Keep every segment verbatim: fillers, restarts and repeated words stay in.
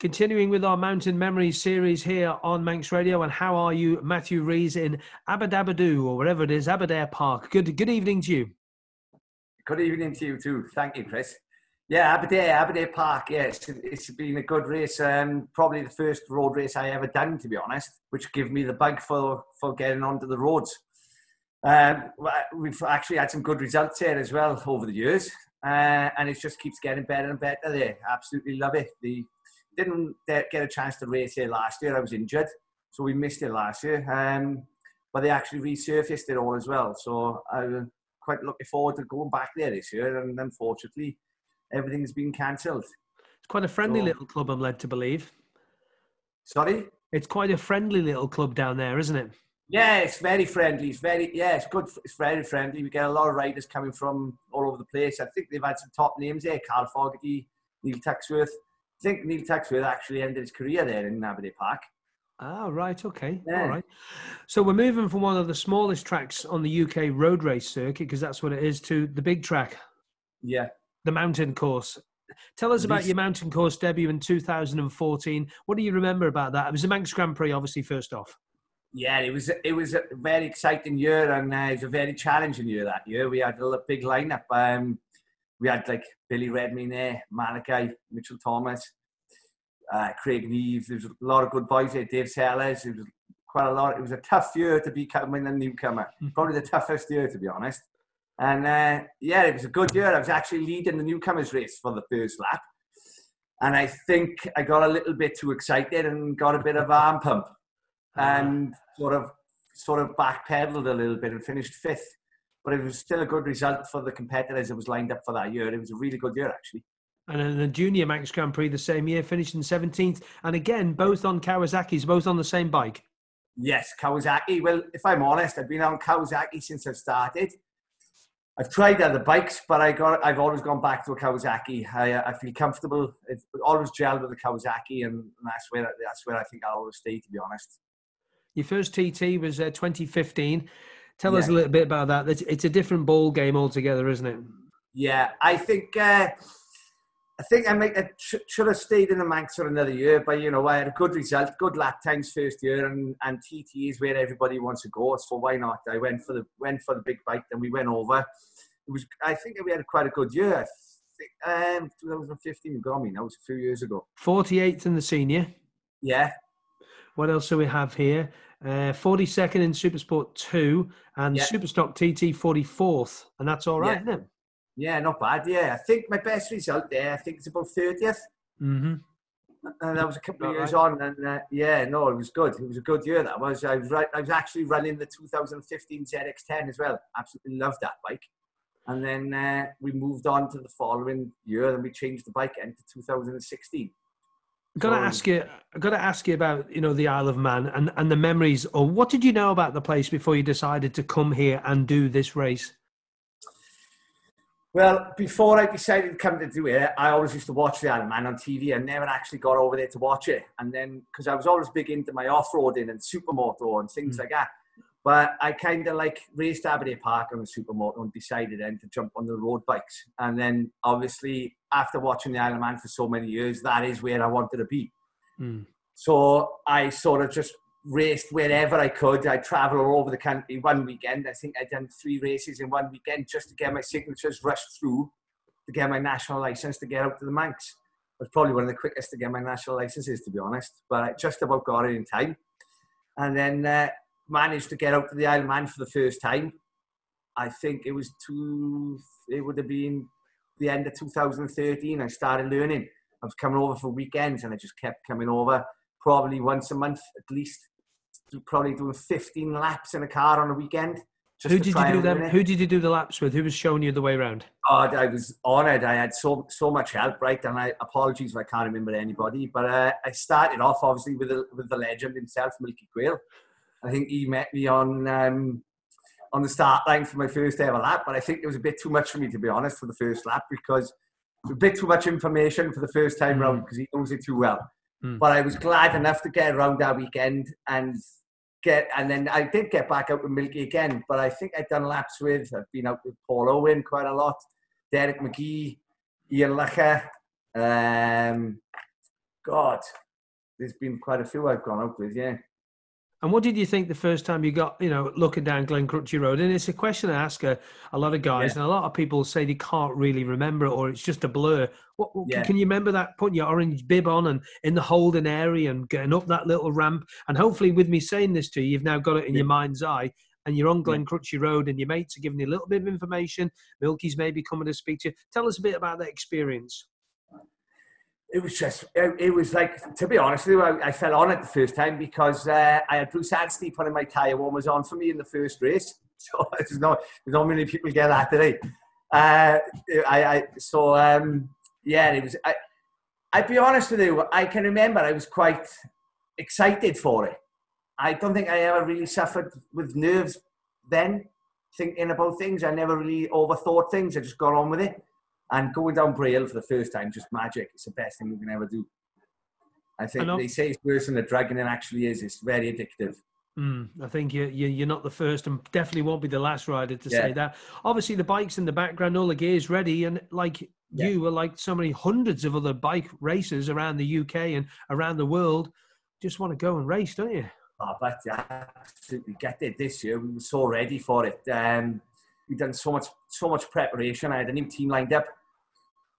Continuing with our Mountain Memories series here on Manx Radio, and how are you, Matthew Rees, in Aberdabadoo, or wherever it is, Aberdare Park. Good good evening to you. Good evening to you too. Thank you, Chris. Yeah, Aberdare, Aberdare Park, yes. Yeah, it's, it's been a good race, um, probably the first road race I ever done, to be honest, which gave me the bug for, for getting onto the roads. Um, we've actually had some good results here as well over the years, uh, and it just keeps getting better and better there. Absolutely love it. The Didn't get a chance to race here last year. I was injured, so we missed it last year. Um, but they actually resurfaced it all as well. So I'm quite looking forward to going back there this year. And unfortunately, everything's been cancelled. It's quite a friendly so, little club, I'm led to believe. Sorry? It's quite a friendly little club down there, isn't it? Yeah, it's very friendly. It's very, yeah, it's good. It's very friendly. We get a lot of riders coming from all over the place. I think they've had some top names there. Carl Fogarty, Neil Tuxworth. I think Neil Tuxworth actually ended his career there in Nabadie Park. Ah, right, okay, yeah. All right. So we're moving from one of the smallest tracks on the U K road race circuit, because that's what it is, to the big track. Yeah. The mountain course. Tell us about your mountain course debut in two thousand fourteen. What do you remember about that? It was the Manx Grand Prix, obviously, first off. Yeah, it was, it was a very exciting year, and uh, it was a very challenging year that year. We had a big lineup. Um, We had like Billy Redmayne there, Malachi Mitchell Thomas, uh, Craig Neave. There's a lot of good boys there. Dave Sellers. It was quite a lot. It was a tough year to be coming a newcomer. Probably the toughest year, to be honest. And uh, yeah, it was a good year. I was actually leading the newcomers race for the first lap, and I think I got a little bit too excited and got a bit of arm pump, and sort of sort of backpedaled a little bit and finished fifth. But it was still a good result for the competitors that was lined up for that year. It was a really good year, actually. And in the Junior Manx Grand Prix the same year, finished in seventeenth. And again, both on Kawasaki's, both on the same bike. Yes, Kawasaki. Well, if I'm honest, I've been on Kawasaki since I've started. I've tried other bikes, but I got, I've always gone back to a Kawasaki. I, I feel comfortable. It's always gelled with the Kawasaki, and that's where, that's where I think I'll always stay, to be honest. Your first T T was uh, twenty fifteen. Tell yeah. us a little bit about that. It's a different ball game altogether, isn't it? Yeah, I think uh, I think I, make, I sh- should have stayed in the Manx for another year, but you know, I had a good result, good lap times first year, and, and T T is where everybody wants to go, so why not? I went for the went for the big bike, then we went over. It was I think we had quite a good year. I think, um, twenty fifteen got me. That was a few years ago. forty-eighth in the senior. Yeah. What else do we have here? Uh, forty-second in Supersport two and yeah. Superstock T T forty-fourth, and that's all right, yeah. isn't it? Yeah, not bad. Yeah, I think my best result there, I think it's about thirtieth. Mm-hmm. And that was a couple not of years right. on, and uh, yeah, no, it was good. It was a good year. That was. I was, right, I was actually running the two thousand fifteen Z X ten as well. Absolutely loved that bike. And then uh, we moved on to the following year, and we changed the bike into two thousand sixteen. I've got to ask you. I've got to ask you about you know the Isle of Man and, and the memories. Or what did you know about the place before you decided to come here and do this race? Well, before I decided to come to do it, I always used to watch the Isle of Man on T V. I never actually got over there to watch it, and then because I was always big into my off-roading and supermoto and things mm. like that. But I kind of like raced Aberdare Park on the supermoto and decided then to jump on the road bikes. And then obviously after watching the Isle of Man for so many years, that is where I wanted to be. Mm. So I sort of just raced wherever I could. I traveled all over the country one weekend. I think I'd done three races in one weekend just to get my signatures rushed through, to get my national license, to get out to the Manx. I was probably one of the quickest to get my national licenses, to be honest. But I just about got it in time. And then... Uh, managed to get out to the Isle of Man for the first time. I think it was two, it would have been the end of two thousand thirteen. I started learning. I was coming over for weekends and I just kept coming over probably once a month at least, probably doing fifteen laps in a car on a weekend. Just who did you do them? Who did you do the laps with? Who was showing you the way around? Oh, I was honoured. I had so so much help, right? And I apologies if I can't remember anybody, but uh, I started off obviously with the, with the legend himself, Milky Grail. I think he met me on um, on the start line for my first ever lap, but I think it was a bit too much for me, to be honest, for the first lap, because it was a bit too much information for the first time mm. round, because he knows it too well. Mm. But I was glad enough to get around that weekend and get, and then I did get back out with Milky again, but I think I'd done laps with, I've been out with Paul Owen quite a lot, Derek McGee, Ian Lougher, um, God, there's been quite a few I've gone up with, yeah. And what did you think the first time you got, you know, looking down Glencrutchery Road? And it's a question I ask a, a lot of guys, yeah. and a lot of people say they can't really remember it, or it's just a blur. What, what, yeah. Can you remember that, putting your orange bib on and in the holding area and getting up that little ramp? And hopefully with me saying this to you, you've now got it in yeah. your mind's eye, and you're on Glencrutchery Road and your mates are giving you a little bit of information. Milky's maybe coming to speak to you. Tell us a bit about that experience. It was just, it, it was like, to be honest with you, I, I fell on it the first time because uh, I had Bruce Anstey putting my tyre warmers on for me in the first race. So there's not, there's not many people get that today. Uh, I, I, so, um, yeah, it was, I, I'd be honest with you, I can remember I was quite excited for it. I don't think I ever really suffered with nerves then, thinking about things. I never really overthought things. I just got on with it. And going down Bray Hill for the first time, just magic. It's the best thing you can ever do. I think I they say it's worse than the dragon, and actually is. It's very addictive. Mm, I think you, you, you're not the first and definitely won't be the last rider to yeah. say that. Obviously, the bike's in the background, all the gear's ready. And like yeah. you were like so many hundreds of other bike racers around the U K and around the world, just want to go and race, don't you? Oh, but I absolutely get it this year. We were so ready for it. Um, we'd done so much, so much preparation. I had a new team lined up.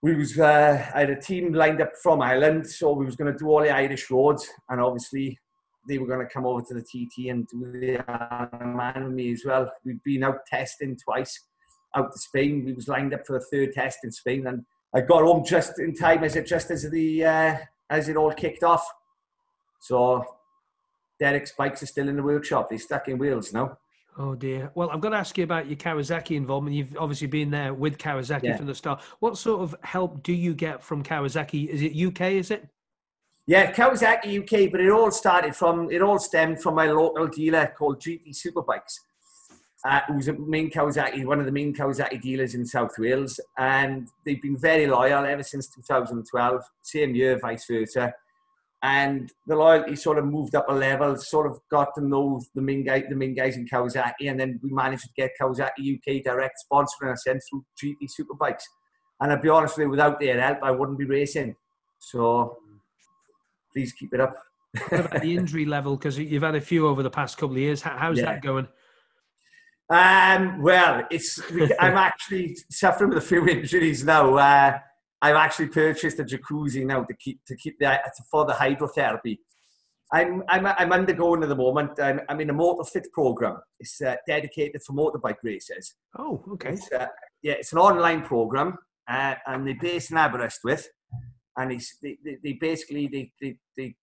We was, uh, I had a team lined up from Ireland, so we was going to do all the Irish roads, and obviously they were going to come over to the T T and do the Isle of Man with me as well. We'd been out testing twice, out to Spain. We was lined up for the third test in Spain, and I got home just in time, as it just as the uh, as it all kicked off. So Derek's bikes are still in the workshop. They're stuck in Wales now. Oh dear. Well, I've got to ask you about your Kawasaki involvement. You've obviously been there with Kawasaki yeah. from the start. What sort of help do you get from Kawasaki? Is it U K, is it? Yeah, Kawasaki U K, but it all started from, it all stemmed from my local dealer called G P Superbikes, uh, who's a main Kawasaki, one of the main Kawasaki dealers in South Wales. And they've been very loyal ever since two thousand twelve, same year, vice versa. And the loyalty sort of moved up a level, sort of got to know the main, guy, the main guys in Kawasaki, and then we managed to get Kawasaki U K direct sponsoring us in through G P Superbikes. And I'll be honest with you, without their help, I wouldn't be racing. So please keep it up. What about the injury level? Because you've had a few over the past couple of years. How's yeah. that going? Um, well, it's I'm actually suffering with a few injuries now. Uh, I've actually purchased a jacuzzi now to keep to keep the for the hydrotherapy. I'm I'm I'm undergoing at the moment. I'm, I'm in a motor fit program. It's uh, dedicated for motorbike races. Oh, okay. It's, uh, yeah, it's an online program, uh, and they're based in Aberystwyth, and it's, they, they they basically they they they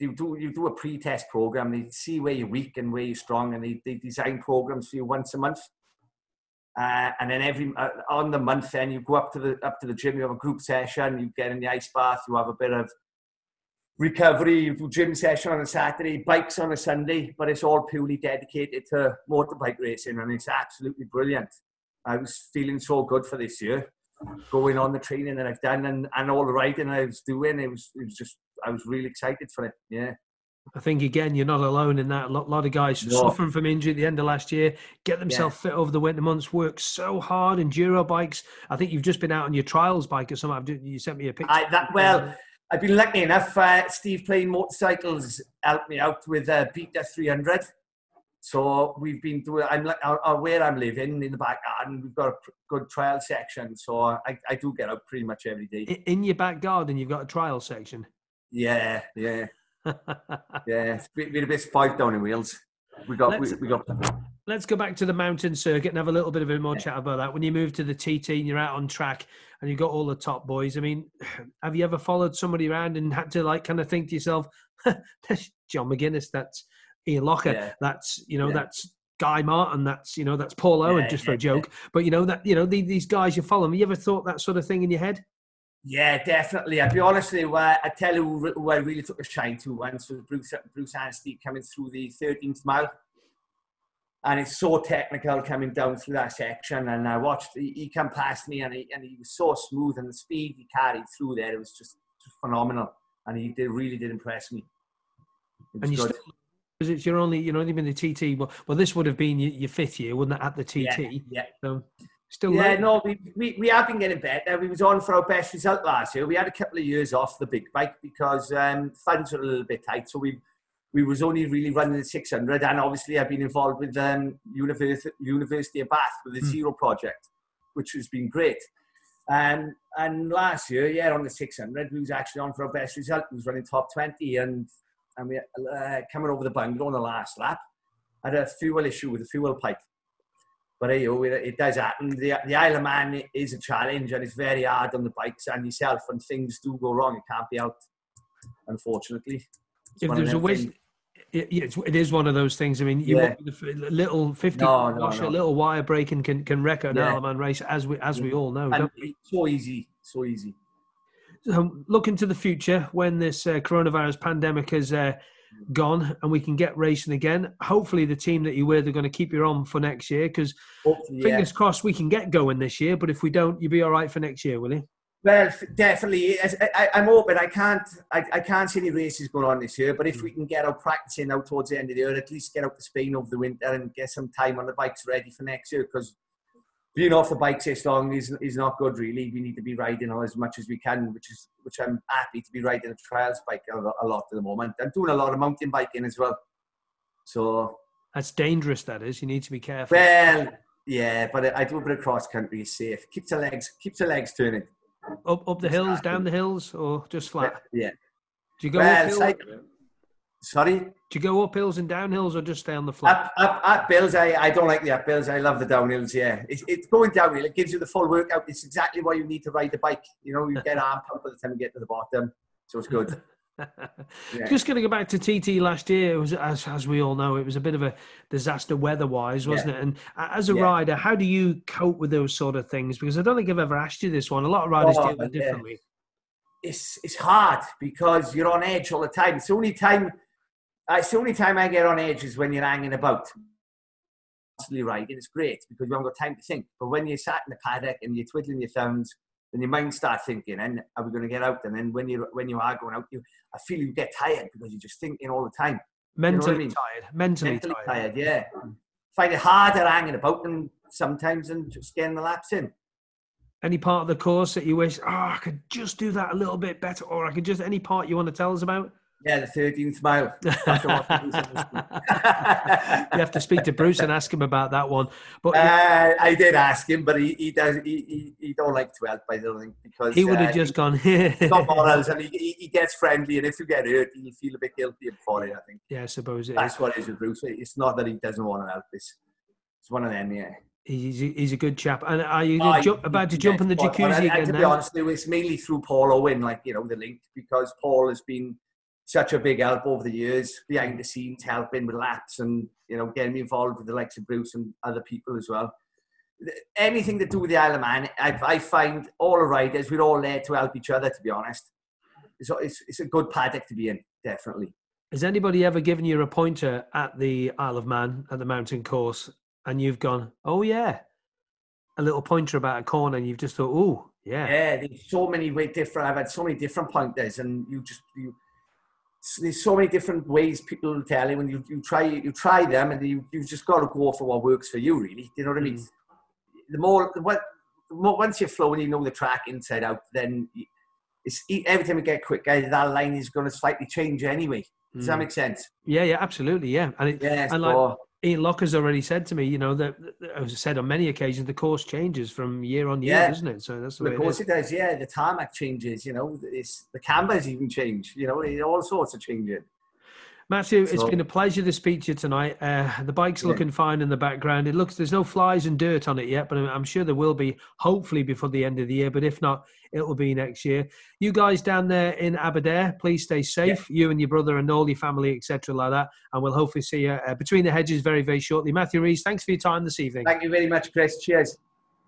they do you do a pre-test program. They see where you're weak and where you're strong, and they they design programs for you once a month. Uh, and then every uh, on the month, then you go up to the up to the gym. You have a group session. You get in the ice bath. You have a bit of recovery. You do gym session on a Saturday, bikes on a Sunday. But it's all purely dedicated to motorbike racing, and it's absolutely brilliant. I was feeling so good for this year, going on the training that I've done and, and all the riding I was doing. It was it was just I was really excited for it. Yeah. I think, again, you're not alone in that. A lot of guys no. suffering from injury at the end of last year, get themselves yeah. fit over the winter months, work so hard, enduro bikes. I think you've just been out on your trials bike or something. You sent me a picture. I, that, well, I've been lucky enough. Uh, Steve Playing Motorcycles helped me out with uh, Beta three hundred. So we've been doing, I'm, uh, where I'm living in the back garden, we've got a good trial section. So I, I do get out pretty much every day. In your back garden, you've got a trial section? Yeah, yeah. Yeah, we're a bit spoiled down in Wales. We got, let's, we, we got. Let's go back to the mountain circuit and have a little bit of a more yeah. chat about that. When you move to the T T and you're out on track and you've got all the top boys, I mean, have you ever followed somebody around and had to like kind of think to yourself, that's John McGuinness, that's Ian Lougher, yeah. that's you know, yeah. that's Guy Martin, that's you know, that's Paul Owen, yeah, just yeah, for a joke. Yeah. But you know that you know the, these guys you follow them. You ever thought that sort of thing in your head? Yeah, definitely. I'll be honest with you, uh, I tell you who, who I really took a shine to once was Bruce, Bruce Anstey coming through the thirteenth mile. And it's so technical coming down through that section. And I watched, he, he come past me and he, and he was so smooth, and the speed he carried through there, it was just, just phenomenal. And he did, really did impress me. And you still, because it's your only, you know, only been the T T, well, well this would have been your, your fifth year, wouldn't it, at the T T? Yeah, yeah. So. Still yeah, there? no, we, we, we have been getting better. We was on for our best result last year. We had a couple of years off the big bike because um, funds were a little bit tight. So we we was only really running the six hundred. And obviously I've been involved with um, Univers- University of Bath with the mm. Zero Project, which has been great. Um, and last year, yeah, on the six hundred, we was actually on for our best result. We was running top twenty and, and we uh, coming over the bungalow on the last lap. Had a fuel issue with the fuel pipe. But hey, oh, it, it does happen. The, the Isle of Man is a challenge and it's very hard on the bikes and yourself, and things do go wrong. It can't be helped, unfortunately. It's if there's a way, it, it's, it is one of those things. I mean, you yeah. the little fifty, no, no, gosh, no. a little wire breaking can, can wreck an yeah. Isle of Man race, as we as yeah. we all know. And it's so easy, so easy. So looking to the future, when this uh, coronavirus pandemic is uh, gone and we can get racing again, hopefully the team that you're with are going to keep you on for next year, because fingers yeah. crossed we can get going this year, but if we don't, you'll be all right for next year, will you? Well, definitely. I, I'm hoping. I can't I, I can't see any races going on this year, but if mm. we can get out practicing out towards the end of the year, at least get out to Spain over the winter and get some time on the bikes ready for next year, because being off the bikes this long is is not good, really. We need to be riding on as much as we can, which is which I'm happy to be riding a trials bike a lot at the moment. I'm doing a lot of mountain biking as well. So that's dangerous, that is. You need to be careful. Well, yeah, but I do a bit of cross-country. Safe. Keeps the legs, keeps the legs turning. Up, up the hills, exactly. Down the hills, or just flat? Yeah. Do you go well, uphill? Like, sorry? Do you go up hills and down hills, or just stay on the flat? Up, up, up hills. I, I don't like the up hills. I love the downhills, yeah. It's, it's going downhill. It gives you the full workout. It's exactly why you need to ride the bike. You know, you get arm pump by the time you get to the bottom. So it's good. Yeah. Just going to go back to T T last year. It was, as, as we all know, it was a bit of a disaster weather-wise, wasn't yeah. it? And as a yeah. rider, how do you cope with those sort of things? Because I don't think I've ever asked you this one. A lot of riders oh, deal with it yeah. differently. It's it's hard because you're on edge all the time. It's the only time it's the only time I get on edge is when you're hanging about. Constantly riding, it's great because you haven't got time to think. But when you're sat in the paddock and you're twiddling your thumbs, then your mind starts thinking, and are we going to get out? And then when you when you are going out, you I feel you get tired because you're just thinking all the time. Mentally you know I mean? tired. Mentally, Mentally tired. tired. Yeah, find it harder hanging about and sometimes than just getting the laps in. Any part of the course that you wish, oh, I could just do that a little bit better, or I could just any part you want to tell us about? Yeah, the thirteenth mile. You have to speak to Bruce and ask him about that one. But uh, I did ask him, but he he does he, he, he don't like to help. I don't think because he would have uh, just he, gone here. Not morals, and he he gets friendly, and if you get hurt, you feel a bit guilty for it. I think. Yeah, I suppose it that's is. what it is with Bruce. It's not that he doesn't want to help. It's it's one of them. Yeah. He's he's a good chap. And are you oh, ju- about to jump in the jacuzzi well, and, again? And to now? be honest, it was mainly through Paul Owen, like you know the link, because Paul has been such a big help over the years, behind the scenes, helping with laps and, you know, getting me involved with the likes of Bruce and other people as well. Anything to do with the Isle of Man, I, I find all the riders, we're all there to help each other, to be honest. So it's, it's a good paddock to be in, definitely. Has anybody ever given you a pointer at the Isle of Man, at the mountain course, and you've gone, oh, yeah, a little pointer about a corner, and you've just thought, oh, yeah. Yeah, there's so many way different, I've had so many different pointers, and you just... you. There's so many different ways people will tell you, and you, you try you try them, and you you've just got to go for what works for you, really. Do you know what I mean? Mm. The more what once you're flowing, you know the track inside out. Then it's every time you get quicker, that line is going to slightly change anyway. Does mm. that make sense? Yeah, yeah, absolutely, yeah. And it, yes, and like or, Ian Lougher's already said to me, you know that as said on many occasions, the course changes from year on year, yeah. doesn't it? So that's the way. Of course it, it does. Yeah, the tarmac changes. You know, it's, the canvas even change. You know, it, all sorts of changing. Matthew, so, it's been a pleasure to speak to you tonight. Uh, the bike's yeah. looking fine in the background. It looks there's no flies and dirt on it yet, but I'm sure there will be. Hopefully before the end of the year, but if not, it will be next year. You guys down there in Aberdare, please stay safe. Yeah. You and your brother and all your family, et cetera, like that. And we'll hopefully see you uh, between the hedges very, very shortly. Matthew Rees, thanks for your time this evening. Thank you very much, Chris. Cheers.